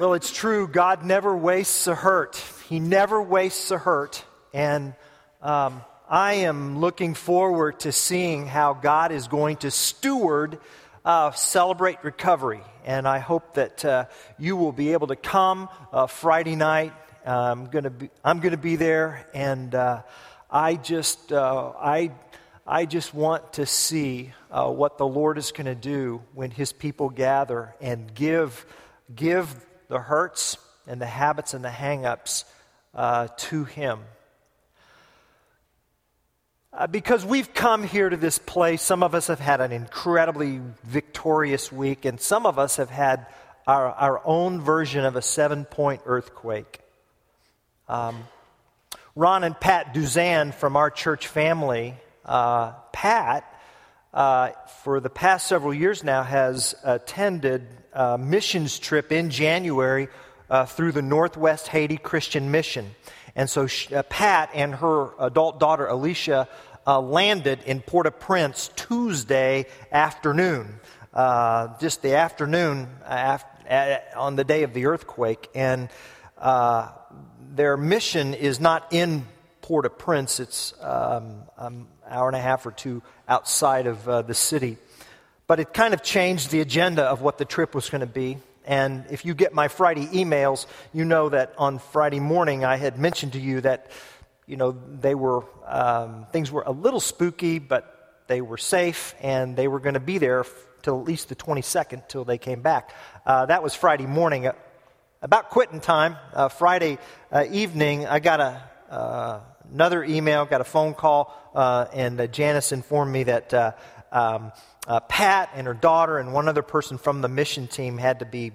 Well, it's true. God never wastes a hurt. He never wastes a hurt. And I am looking forward to seeing how God is going to steward Celebrate Recovery. And I hope that you will be able to come Friday night. I'm going to be there, and I just want to see what the Lord is going to do when His people gather and give the hurts and the habits and the hang-ups to Him. Because we've come here to this place, some of us have had an incredibly victorious week, and some of us have had our own version of a 7-point earthquake. Ron and Pat Duzan from our church family, Pat, for the past several years now, has attended a missions trip in January through the Northwest Haiti Christian Mission. And so Pat and her adult daughter, Alicia, landed in Port-au-Prince Tuesday afternoon, just the afternoon on the day of the earthquake. And their mission is not in Port-au-Prince. It's an hour and a half or two outside of the city. But it kind of changed the agenda of what the trip was going to be. And if you get my Friday emails, you know that on Friday morning I had mentioned to you that, you know, they were things were a little spooky, but they were safe, and they were going to be there till at least the 22nd, till they came back. That was Friday morning. About quitting time, Friday evening, I got another email, got a phone call, and Janice informed me that Pat and her daughter and one other person from the mission team had to be,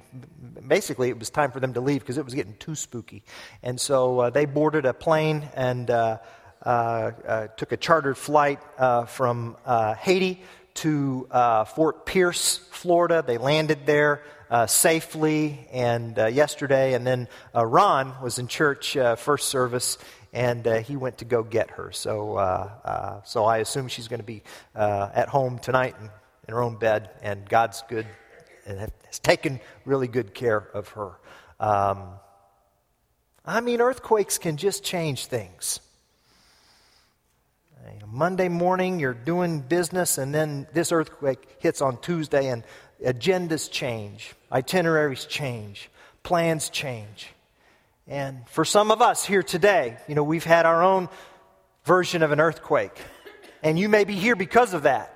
basically it was time for them to leave because it was getting too spooky. And so they boarded a plane and took a chartered flight from Haiti to Fort Pierce, Florida. They landed there safely and yesterday. And then Ron was in church first service, and he went to go get her. So so I assume she's going to be at home tonight in her own bed, and God's good and has taken really good care of her. I mean, earthquakes can just change things. You know, Monday morning, you're doing business, and then this earthquake hits on Tuesday, and agendas change, itineraries change, plans change. And for some of us here today, you know, we've had our own version of an earthquake. And you may be here because of that.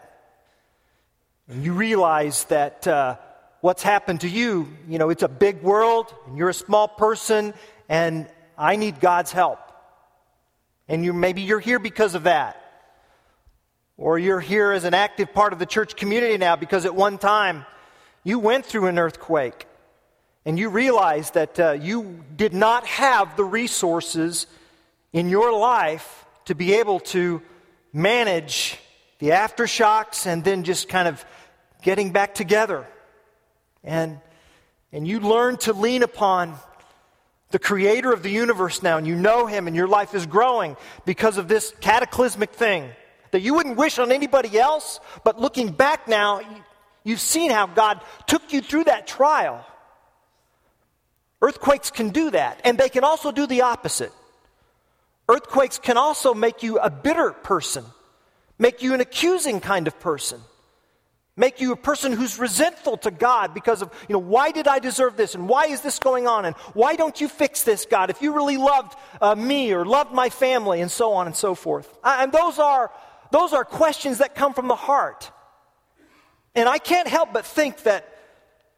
And you realize that what's happened to you, you know, it's a big world, and you're a small person, and I need God's help. And maybe you're here because of that. Or you're here as an active part of the church community now because at one time you went through an earthquake. And you realize that you did not have the resources in your life to be able to manage the aftershocks and then just kind of getting back together. And you learn to lean upon the creator of the universe now, and you know him, and your life is growing because of this cataclysmic thing that you wouldn't wish on anybody else. But looking back now, you've seen how God took you through that trial. Earthquakes can do that, and they can also do the opposite. Earthquakes can also make you a bitter person, make you an accusing kind of person, make you a person who's resentful to God because of, you know, why did I deserve this, and why is this going on, and why don't you fix this, God, if you really loved me or loved my family, and so on and so forth. And those are questions that come from the heart. And I can't help but think that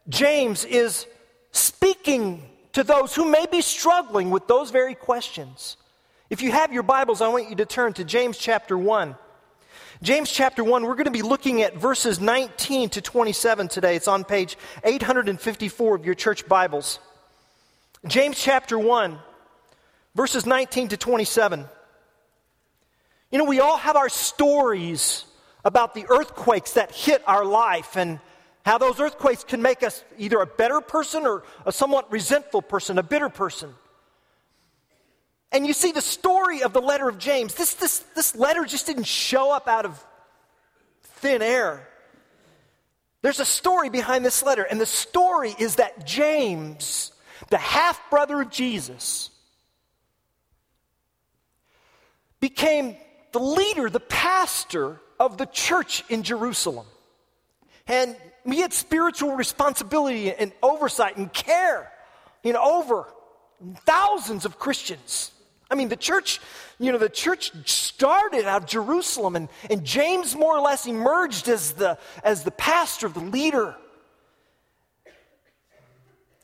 James is speaking to those who may be struggling with those very questions. If you have your Bibles, I want you to turn to James chapter 1. James chapter 1, we're going to be looking at verses 19 to 27 today. It's on page 854 of your church Bibles. James chapter 1, verses 19 to 27. You know, we all have our stories about the earthquakes that hit our life, and how those earthquakes can make us either a better person or a somewhat resentful person, a bitter person. And you see the story of the letter of James. This letter just didn't show up out of thin air. There's a story behind this letter, and the story is that James the half-brother of Jesus, became the leader, the pastor of the church in Jerusalem. And he had spiritual responsibility and oversight and care, over thousands of Christians. I mean, the church started out of Jerusalem, and James more or less emerged as the pastor, the leader.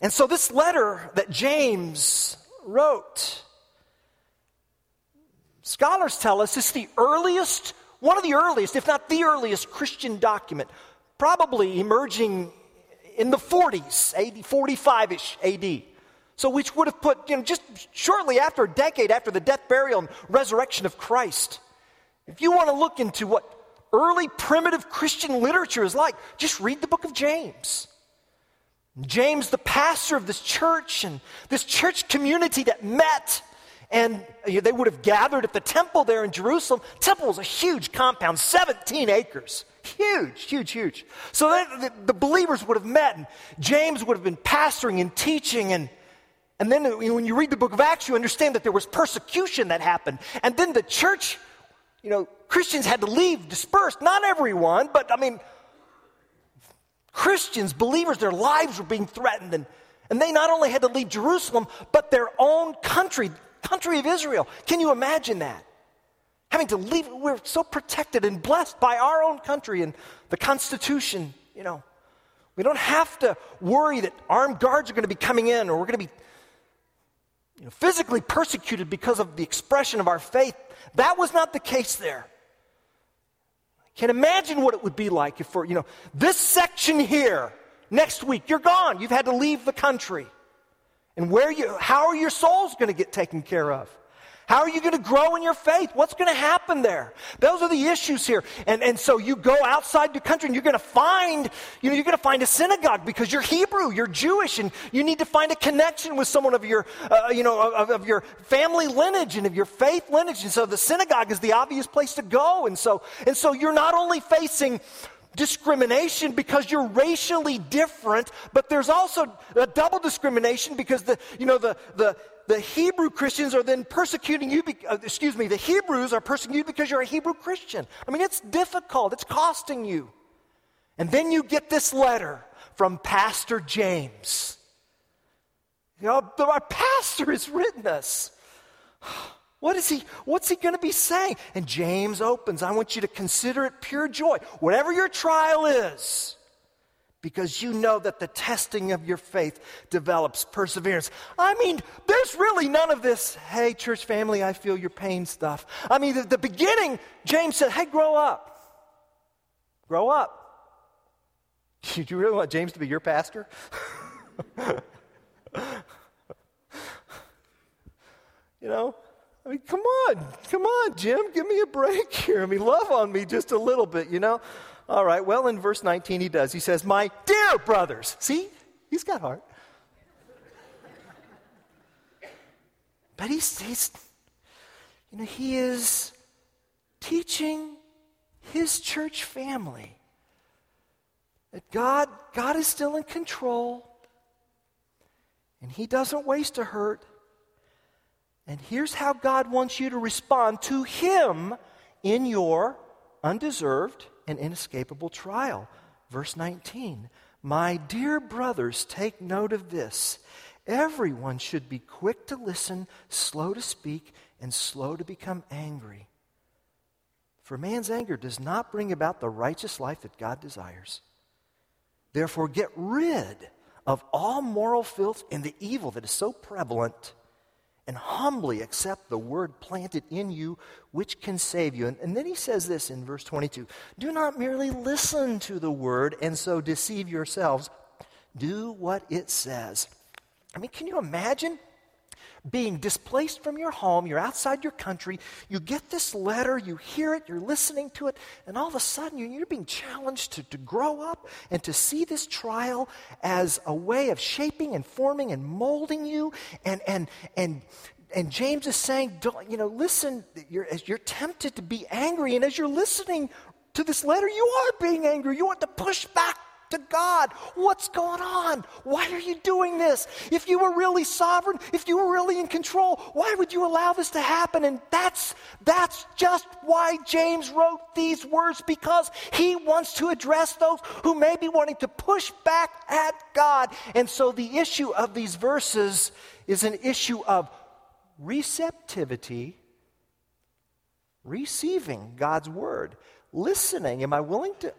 And so this letter that James wrote, scholars tell us, it's one of the earliest, if not the earliest, Christian document, probably emerging in the 40s, 45-ish AD. So which would have put, just shortly after a decade after the death, burial, and resurrection of Christ. If you want to look into what early primitive Christian literature is like, just read the book of James. James, the pastor of this church and this church community that met, and they would have gathered at the temple there in Jerusalem. Temple was a huge compound, 17 acres. Huge, huge, huge. So the believers would have met, and James would have been pastoring and teaching. And then when you read the book of Acts, you understand that there was persecution that happened. And then the church, Christians had to leave, dispersed. Not everyone, but Christians, believers, their lives were being threatened. And they not only had to leave Jerusalem, but their own country of Israel. Can you imagine that? Having to leave, we're so protected and blessed by our own country and the Constitution. We don't have to worry that armed guards are going to be coming in, or we're going to be physically persecuted because of the expression of our faith. That was not the case there. I can't imagine what it would be like if for this section here, next week, you're gone. You've had to leave the country. And how are your souls going to get taken care of? How are you going to grow in your faith? What's going to happen there? Those are the issues here. And so you go outside the country, and you're going to find, you're going to find a synagogue because you're Hebrew, you're Jewish, and you need to find a connection with someone of your, of your family lineage and of your faith lineage. And so the synagogue is the obvious place to go. And so you're not only facing discrimination because you're racially different, but there's also a double discrimination because the Hebrew Christians are then persecuting you. The Hebrews are persecuting you because you're a Hebrew Christian. It's difficult. It's costing you. And then you get this letter from Pastor James. Our pastor has written us. What's he going to be saying? And James opens, I want you to consider it pure joy, whatever your trial is, because you know that the testing of your faith develops perseverance. There's really none of this, hey, church family, I feel your pain stuff. The beginning, James said, hey, grow up. Grow up. Did you really want James to be your pastor? Come on, Jim, give me a break here. Love on me just a little bit, All right, well, in verse 19 he does. He says, my dear brothers. See, he's got heart. But he is teaching his church family that God is still in control, and he doesn't waste a hurt. And here's how God wants you to respond to him in your undeserved and inescapable trial. Verse 19, my dear brothers, take note of this. Everyone should be quick to listen, slow to speak, and slow to become angry. For man's anger does not bring about the righteous life that God desires. Therefore, get rid of all moral filth and the evil that is so prevalent, and humbly accept the word planted in you, which can save you. And then he says this in verse 22. Do not merely listen to the word and so deceive yourselves. Do what it says. Can you imagine being displaced from your home? You're outside your country. You get this letter. You hear it. You're listening to it. And all of a sudden, you're being challenged to grow up and to see this trial as a way of shaping and forming and molding you. And James is saying, listen, you're tempted to be angry. And as you're listening to this letter, you are being angry. You want to push back to God. What's going on? Why are you doing this? If you were really sovereign, if you were really in control, why would you allow this to happen? And that's just why James wrote these words, because he wants to address those who may be wanting to push back at God. And so the issue of these verses is an issue of receptivity, receiving God's word, listening. Am I willing to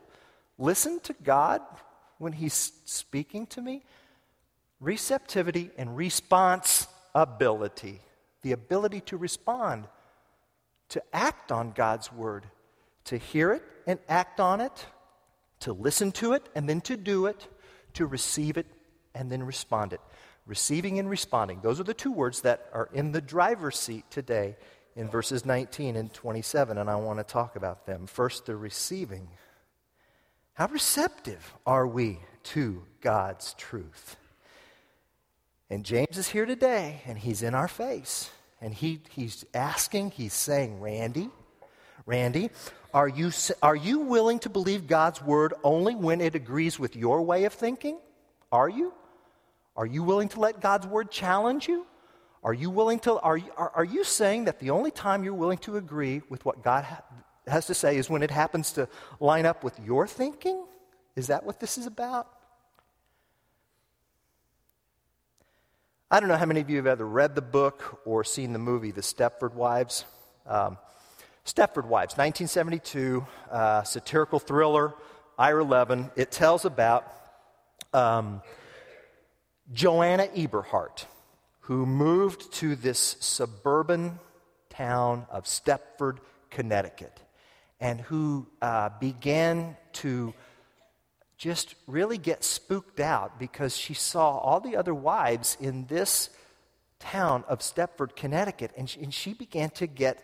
listen to God when he's speaking to me? Receptivity and responsibility, the ability to respond, to act on God's word, to hear it and act on it, to listen to it and then to do it, to receive it and then respond it. Receiving and responding. Those are the two words that are in the driver's seat today in verses 19 and 27, and I want to talk about them. First, the receiving. How receptive are we to God's truth? And James is here today, and he's in our face. And he's asking, he's saying, Randy, are you willing to believe God's word only when it agrees with your way of thinking? Are you? Are you willing to let God's word challenge you? Are you willing to, are you saying that the only time you're willing to agree with what God has to say is when it happens to line up with your thinking? Is that what this is about? I don't know how many of you have ever read the book or seen the movie, The Stepford Wives. Stepford Wives, 1972, satirical thriller, Ira Levin. It tells about Joanna Eberhardt, who moved to this suburban town of Stepford, Connecticut, and who began to just really get spooked out because she saw all the other wives in this town of Stepford, Connecticut, and she began to get,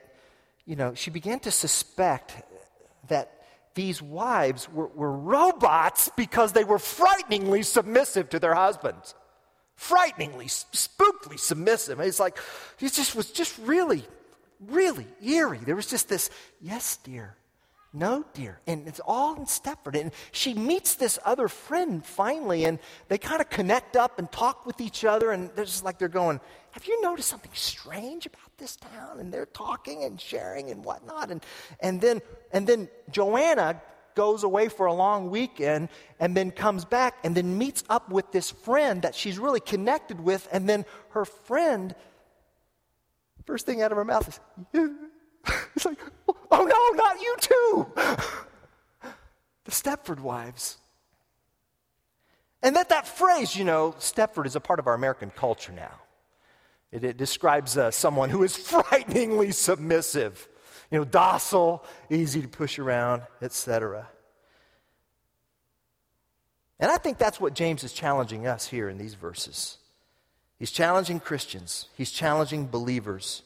she began to suspect that these wives were robots because they were frighteningly submissive to their husbands. Frighteningly, spookily submissive. It's like, it just was just really, really eerie. There was just this, yes, dear, no, dear. And it's all in Stepford. And she meets this other friend finally, and they kind of connect up and talk with each other. And they're just like, they're going, have you noticed something strange about this town? And they're talking and sharing and whatnot. And then Joanna goes away for a long weekend and then comes back and then meets up with this friend that she's really connected with, and then her friend, first thing out of her mouth is, it's like, oh no, not you too. The Stepford Wives. And that phrase, Stepford is a part of our American culture now. It describes someone who is frighteningly submissive. Docile, easy to push around, etc. And I think that's what James is challenging us here in these verses. He's challenging Christians. He's challenging believers.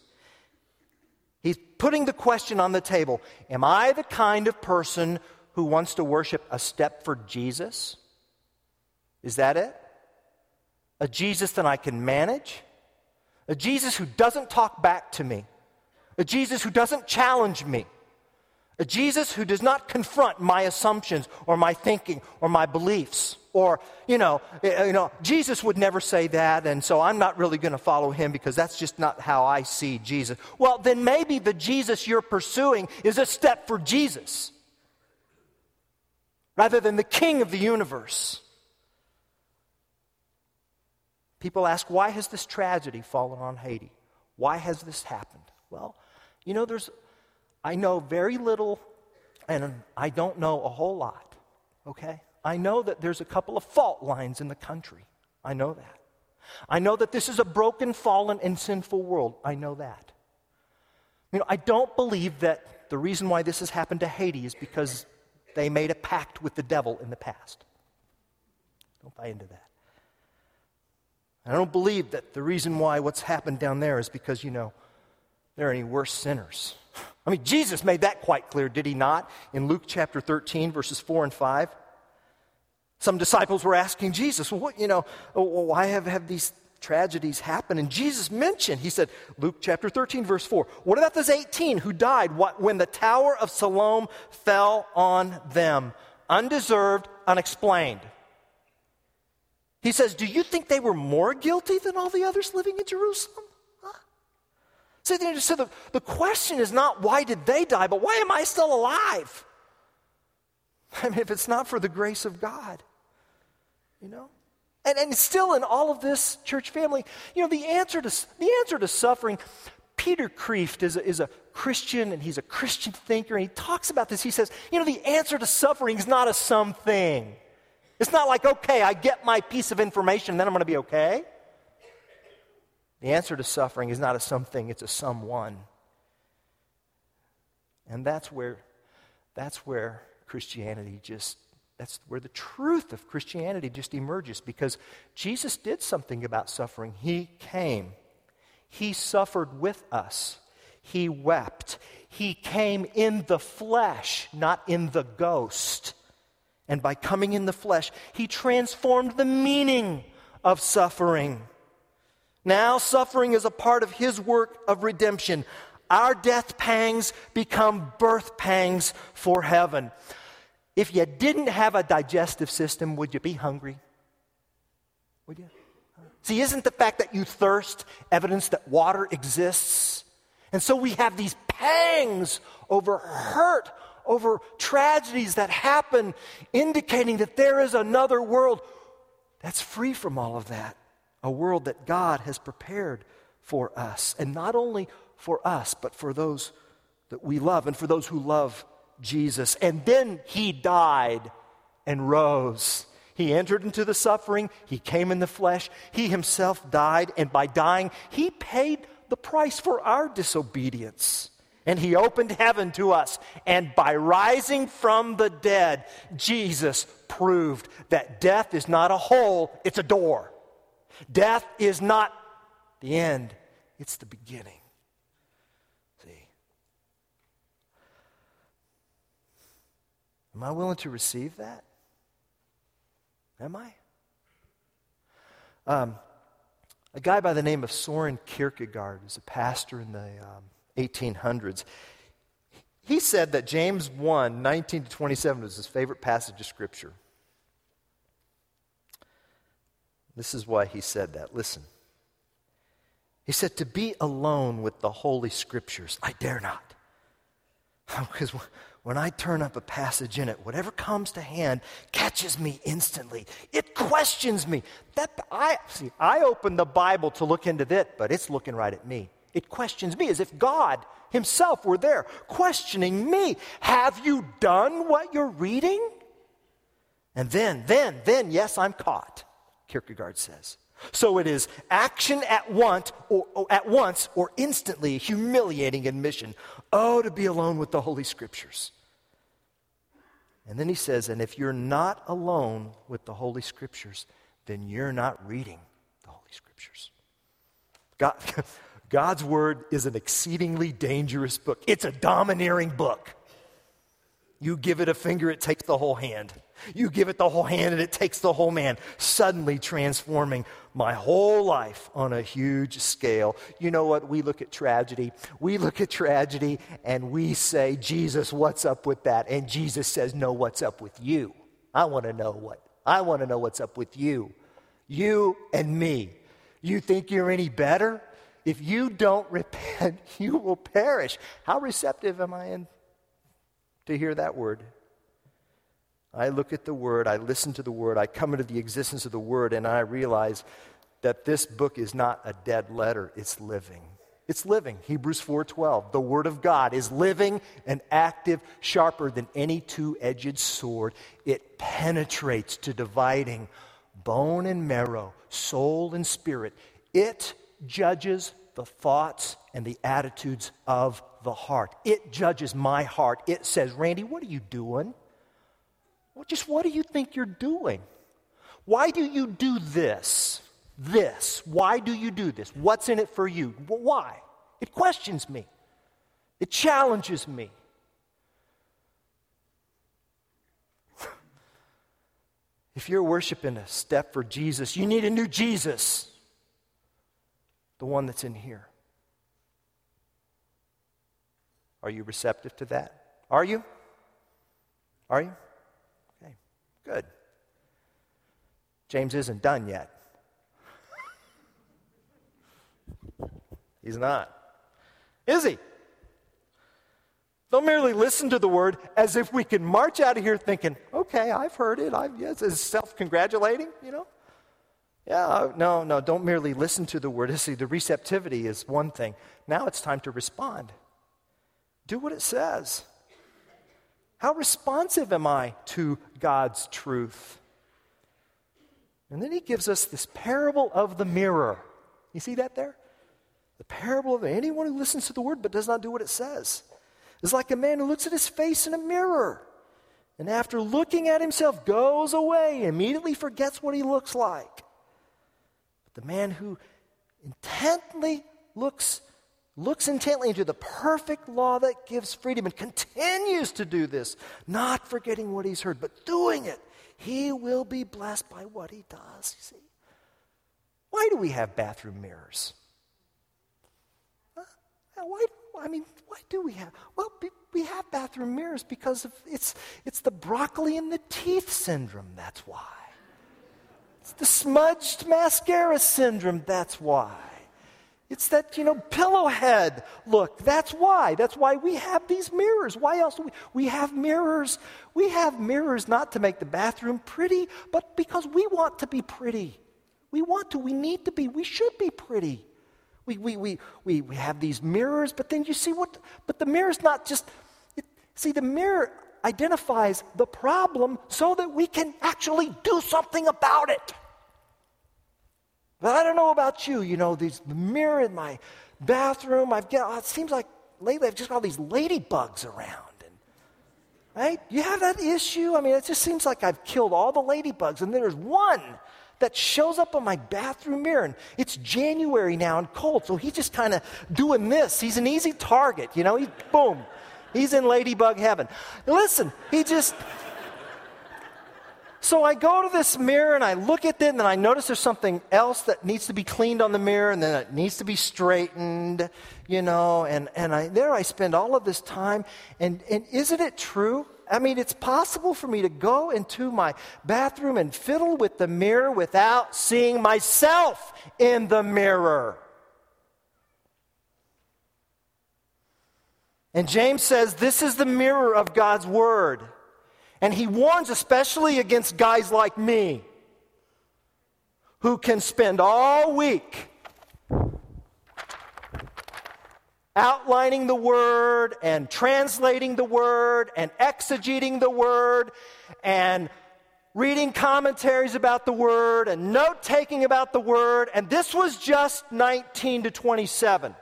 He's putting the question on the table. Am I the kind of person who wants to worship a Stepford Jesus? Is that it? A Jesus that I can manage? A Jesus who doesn't talk back to me? A Jesus who doesn't challenge me. A Jesus who does not confront my assumptions or my thinking or my beliefs. Or, Jesus would never say that, and so I'm not really going to follow him because that's just not how I see Jesus. Well, then maybe the Jesus you're pursuing is a Stepford Jesus rather than the King of the universe. People ask, why has this tragedy fallen on Haiti? Why has this happened? Well, I know very little, and I don't know a whole lot, okay? I know that there's a couple of fault lines in the country. I know that. I know that this is a broken, fallen, and sinful world. I know that. I don't believe that the reason why this has happened to Haiti is because they made a pact with the devil in the past. Don't buy into that. I don't believe that the reason why what's happened down there is because, there are any worse sinners. Jesus made that quite clear, did he not? In Luke chapter 13, verses 4 and 5, some disciples were asking Jesus, why have these tragedies happened? And Jesus mentioned, he said, Luke chapter 13, verse 4, what about those 18 who died when the Tower of Siloam fell on them? Undeserved, unexplained. He says, do you think they were more guilty than all the others living in Jerusalem? Huh? So the question is not why did they die, but why am I still alive? I mean, if it's not for the grace of God, you know? And still in all of this, church family, you know, the answer to suffering, Peter Kreeft is a Christian, and he's a Christian thinker, and he talks about this. He says, you know, the answer to suffering is not a something. It's not like, okay, I get my piece of information, then I'm going to be okay. The answer to suffering is not a something, it's a someone. And that's where Christianity just, that's where the truth of Christianity just emerges, because Jesus did something about suffering. He came. He suffered with us. He wept. He came in the flesh, not in the ghost. And by coming in the flesh, he transformed the meaning of suffering. Now suffering is a part of his work of redemption. Our death pangs become birth pangs for heaven. If you didn't have a digestive system, would you be hungry? Would you? See, isn't the fact that you thirst evidence that water exists? And so we have these pangs over hurt, over tragedies that happen, indicating that there is another world that's free from all of that, a world that God has prepared for us, and not only for us, but for those that we love and for those who love Jesus. And then he died and rose. He entered into the suffering. He came in the flesh. He himself died, and by dying, he paid the price for our disobedience. And he opened heaven to us. And by rising from the dead, Jesus proved that death is not a hole, it's a door. Death is not the end, it's the beginning. See? Am I willing to receive that? Am I? A guy by the name of Søren Kierkegaard, who's a pastor in the 1800s, he said that James 1, 19 to 27 was his favorite passage of Scripture. This is why he said that. Listen. He said, to be alone with the Holy Scriptures, I dare not. Because when I turn up a passage in it, whatever comes to hand catches me instantly. It questions me. I open the Bible to look into it, but it's looking right at me. It questions me as if God himself were there questioning me. Have you done what you're reading? And then, yes, I'm caught, Kierkegaard says. So it is action at once or instantly, humiliating admission. Oh, to be alone with the Holy Scriptures. And then he says, and if you're not alone with the Holy Scriptures, then you're not reading the Holy Scriptures. God's Word is an exceedingly dangerous book. It's a domineering book. You give it a finger, it takes the whole hand. You give it the whole hand, and it takes the whole man, suddenly transforming my whole life on a huge scale. You know what? We look at tragedy, and we say, Jesus, what's up with that? And Jesus says, no, what's up with you? I want to know what's up with you. You and me. You think you're any better? If you don't repent, you will perish. How receptive am I to hear that word? I look at the Word, I listen to the Word, I come into the existence of the Word, and I realize that this book is not a dead letter, it's living. It's living. Hebrews 4:12, the Word of God is living and active, sharper than any two-edged sword. It penetrates to dividing bone and marrow, soul and spirit. It judges the thoughts and the attitudes of the heart. It judges my heart. It says, Randy, what are you doing? Well, just what do you think you're doing? Why do you do this? Why do you do this? What's in it for you? Why? It questions me. It challenges me. If you're worshiping a step for Jesus, you need a new Jesus. The one that's in here. Are you receptive to that? Are you? Are you? Good. James isn't done yet. He's not. Is he? Don't merely listen to the word as if we can march out of here thinking, okay, I've heard it. It's self-congratulating, you know? Yeah, no, don't merely listen to the word. See, the receptivity is one thing. Now it's time to respond. Do what it says. How responsive am I to God's truth? And then he gives us this parable of the mirror. You see that there? The parable of anyone who listens to the word but does not do what it says. It's like a man who looks at his face in a mirror and after looking at himself goes away, immediately forgets what he looks like. But the man who intently looks intently into the perfect law that gives freedom and continues to do this, not forgetting what he's heard, but doing it, he will be blessed by what he does, you see. Why do we have bathroom mirrors? Why do we have? Well, we have bathroom mirrors because of it's the broccoli in the teeth syndrome, that's why. It's the smudged mascara syndrome, that's why. It's that, pillow head look. That's why. That's why we have these mirrors. Why else do we have mirrors? We have mirrors not to make the bathroom pretty, but because we want to be pretty. We need to be, we should be pretty. We have these mirrors, but then you see but the mirror's not just, the mirror identifies the problem so that we can actually do something about it. But I don't know about you, the mirror in my bathroom, it seems like lately I've just got all these ladybugs around, right? You have that issue? It just seems like I've killed all the ladybugs, and there's one that shows up on my bathroom mirror, and it's January now and cold, so he's just kind of doing this. He's an easy target, boom, he's in ladybug heaven. Listen, he just... So I go to this mirror and I look at it and then I notice there's something else that needs to be cleaned on the mirror and then it needs to be straightened, and I spend all of this time. And isn't it true? It's possible for me to go into my bathroom and fiddle with the mirror without seeing myself in the mirror. And James says, this is the mirror of God's word. And he warns especially against guys like me who can spend all week outlining the word and translating the word and exegeting the word and reading commentaries about the word and note-taking about the word. And this was just 19 to 27.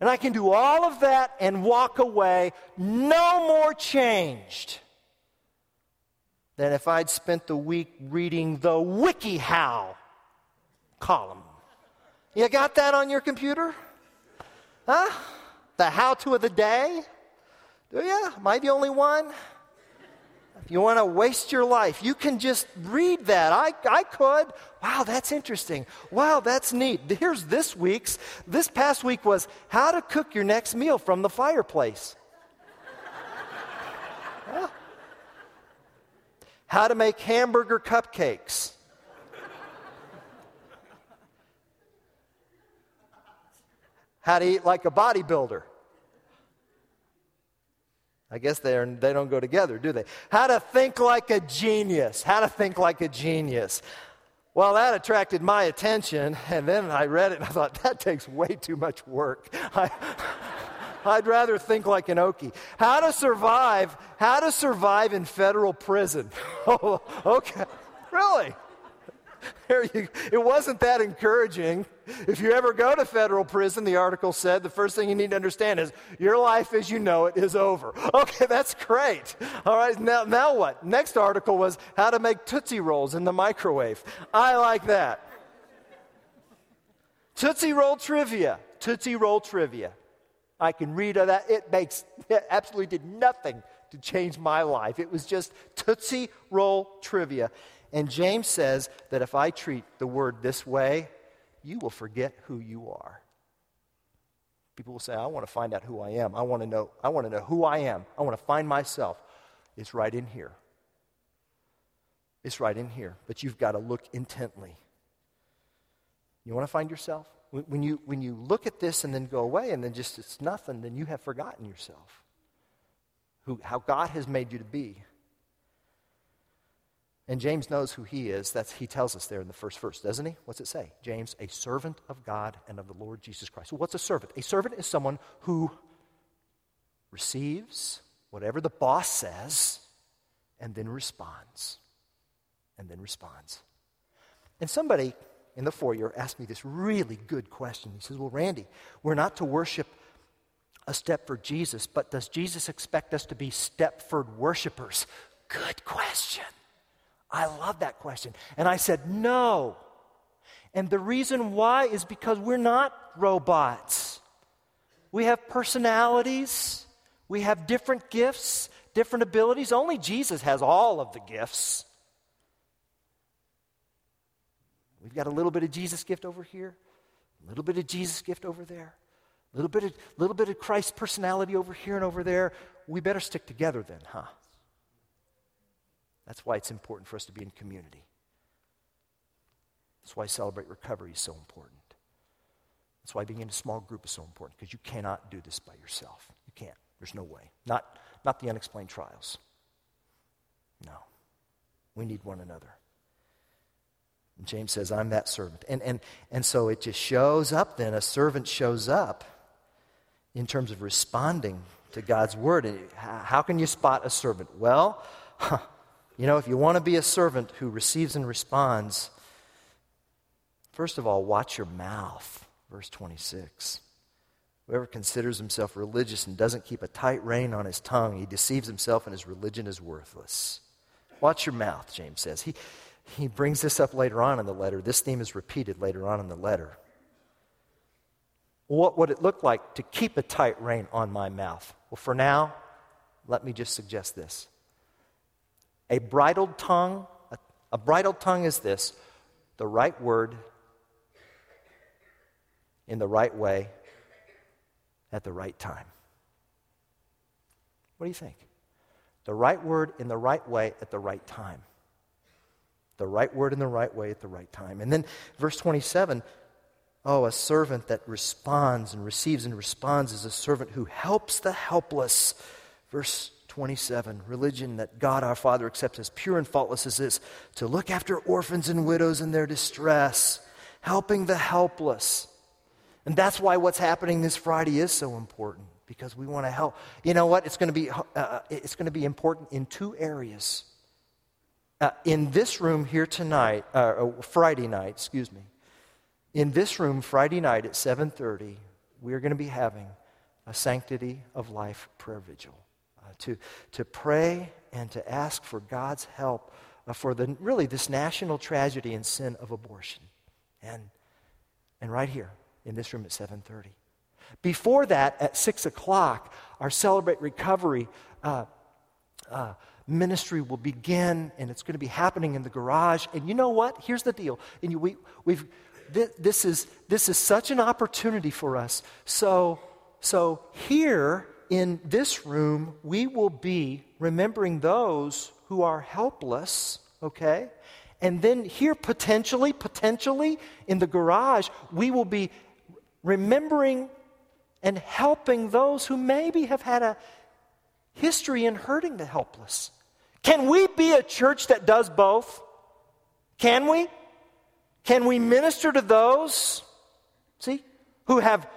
And I can do all of that and walk away no more changed than if I'd spent the week reading the WikiHow column. You got that on your computer? Huh? The how-to of the day? Do you? Am I the only one? If you want to waste your life, you can just read that. I could. Wow, that's interesting. Wow, that's neat. Here's this week's. This past week was how to cook your next meal from the fireplace. Huh? How to make hamburger cupcakes. How to eat like a bodybuilder. I guess they don't go together, do they? How to think like a genius. How to think like a genius. Well, that attracted my attention, and then I read it, and I thought, that takes way too much work. I'd rather think like an Okie. How to survive in federal prison. Oh, okay. Really? It wasn't that encouraging. If you ever go to federal prison, the article said, the first thing you need to understand is your life as you know it is over. Okay, that's great. All right, now what? Next article was how to make Tootsie Rolls in the microwave. I like that. Tootsie Roll trivia. I can read that. It absolutely did nothing to change my life. It was just Tootsie Roll trivia. And James says that if I treat the word this way, you will forget who you are. People will say, I want to find out who I am. I want to know who I am. I want to find myself. It's right in here. It's right in here, but you've got to look intently. You want to find yourself? When you look at this and then go away and then just it's nothing, then you have forgotten yourself, how God has made you to be. And James knows who he is. He tells us there in the first verse, doesn't he? What's it say? James, a servant of God and of the Lord Jesus Christ. Well, what's a servant? A servant is someone who receives whatever the boss says and then responds. And somebody in the foyer asked me this really good question. He says, well, Randy, we're not to worship a Stepford Jesus, but does Jesus expect us to be Stepford worshipers? Good question. I love that question. And I said, no. And the reason why is because we're not robots. We have personalities. We have different gifts, different abilities. Only Jesus has all of the gifts. We've got a little bit of Jesus gift over here, a little bit of Jesus gift over there, a little bit of Christ's personality over here and over there. We better stick together then, huh? That's why it's important for us to be in community. That's why Celebrate Recovery is so important. That's why being in a small group is so important, because you cannot do this by yourself. You can't. There's no way. Not the unexplained trials. No. We need one another. And James says, I'm that servant. And so it just shows up then. A servant shows up in terms of responding to God's word. And how can you spot a servant? Well, you know, if you want to be a servant who receives and responds, first of all, watch your mouth. Verse 26. Whoever considers himself religious and doesn't keep a tight rein on his tongue, he deceives himself and his religion is worthless. Watch your mouth, James says. He brings this up later on in the letter. This theme is repeated later on in the letter. What would it look like to keep a tight rein on my mouth? Well, for now, let me just suggest this. A bridled tongue is this: the right word in the right way at the right time. What do you think? The right word in the right way at the right time. The right word in the right way at the right time. And then verse 27, a servant that responds and receives and responds is a servant who helps the helpless. Verse 27, religion that God our Father accepts as pure and faultless as this, to look after orphans and widows in their distress, helping the helpless. And that's why what's happening this Friday is so important, because we want to help. You know what? It's going to be important in two areas. In this room here tonight, Friday night, in this room Friday night at 7:30, we are going to be having a Sanctity of Life prayer vigil. To pray and to ask for God's help for this national tragedy and sin of abortion. And right here in this room at 7:30. Before that, at 6 o'clock, our Celebrate Recovery ministry will begin, and it's going to be happening in the garage. And you know what? Here's the deal. And this is such an opportunity for us. So here in this room, we will be remembering those who are helpless, okay? And then here, potentially, in the garage, we will be remembering and helping those who maybe have had a history in hurting the helpless. Can we be a church that does both? Can we? Can we minister to those, who have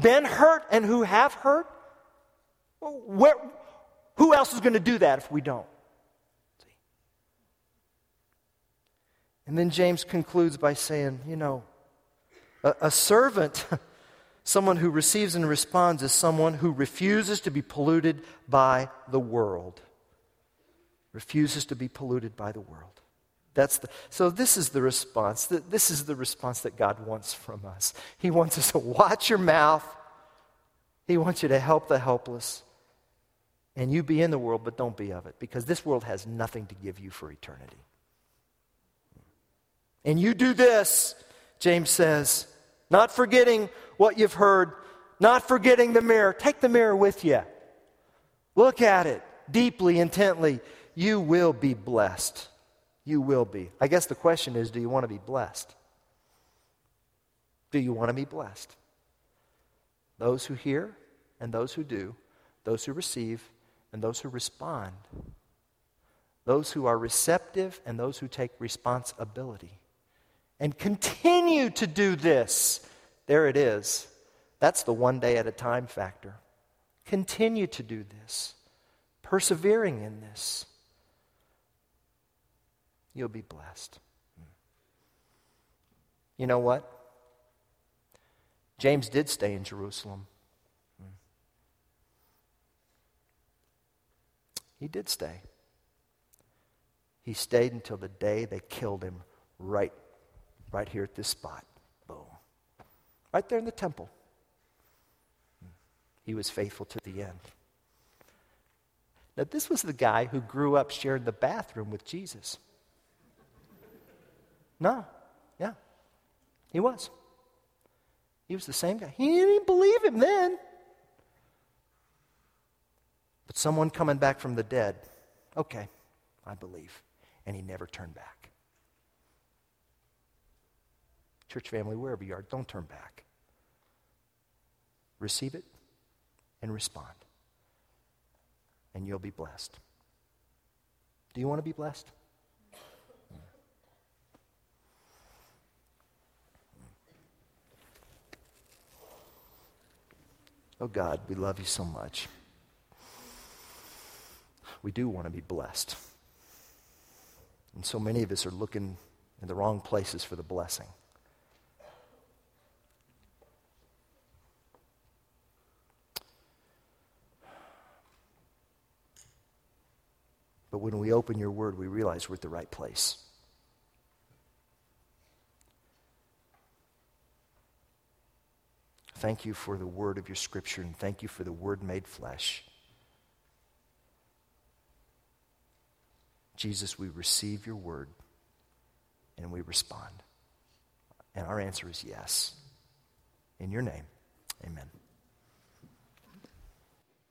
been hurt and who have hurt? Who else is going to do that if we don't? See? And then James concludes by saying, a servant, someone who receives and responds, is someone who refuses to be polluted by the world. Refuses to be polluted by the world. So this is the response. This is the response that God wants from us. He wants us to watch your mouth. He wants you to help the helpless. And you be in the world, but don't be of it, because this world has nothing to give you for eternity. And you do this, James says, not forgetting what you've heard, not forgetting the mirror. Take the mirror with you. Look at it. deeply, intently, you will be blessed. You will be. I guess the question is, do you want to be blessed? Do you want to be blessed? Those who hear and those who do, those who receive and those who respond, those who are receptive and those who take responsibility and continue to do this. There it is. That's the one day at a time factor. Continue to do this, persevering in this. You'll be blessed. You know what? James did stay in Jerusalem. He did stay. He stayed until the day they killed him right here at this spot. Boom. Right there in the temple. He was faithful to the end. Now, this was the guy who grew up sharing the bathroom with Jesus. No. Yeah. He was. He was the same guy. He didn't believe him then. But someone coming back from the dead, okay, I believe. And he never turned back. Church family, wherever you are, don't turn back. Receive it and respond. And you'll be blessed. Do you want to be blessed? Oh God, we love you so much. We do want to be blessed. And so many of us are looking in the wrong places for the blessing. But when we open your word, we realize we're at the right place. Thank you for the word of your scripture, and thank you for the word made flesh. Jesus, we receive your word, and we respond. And our answer is yes. In your name, amen.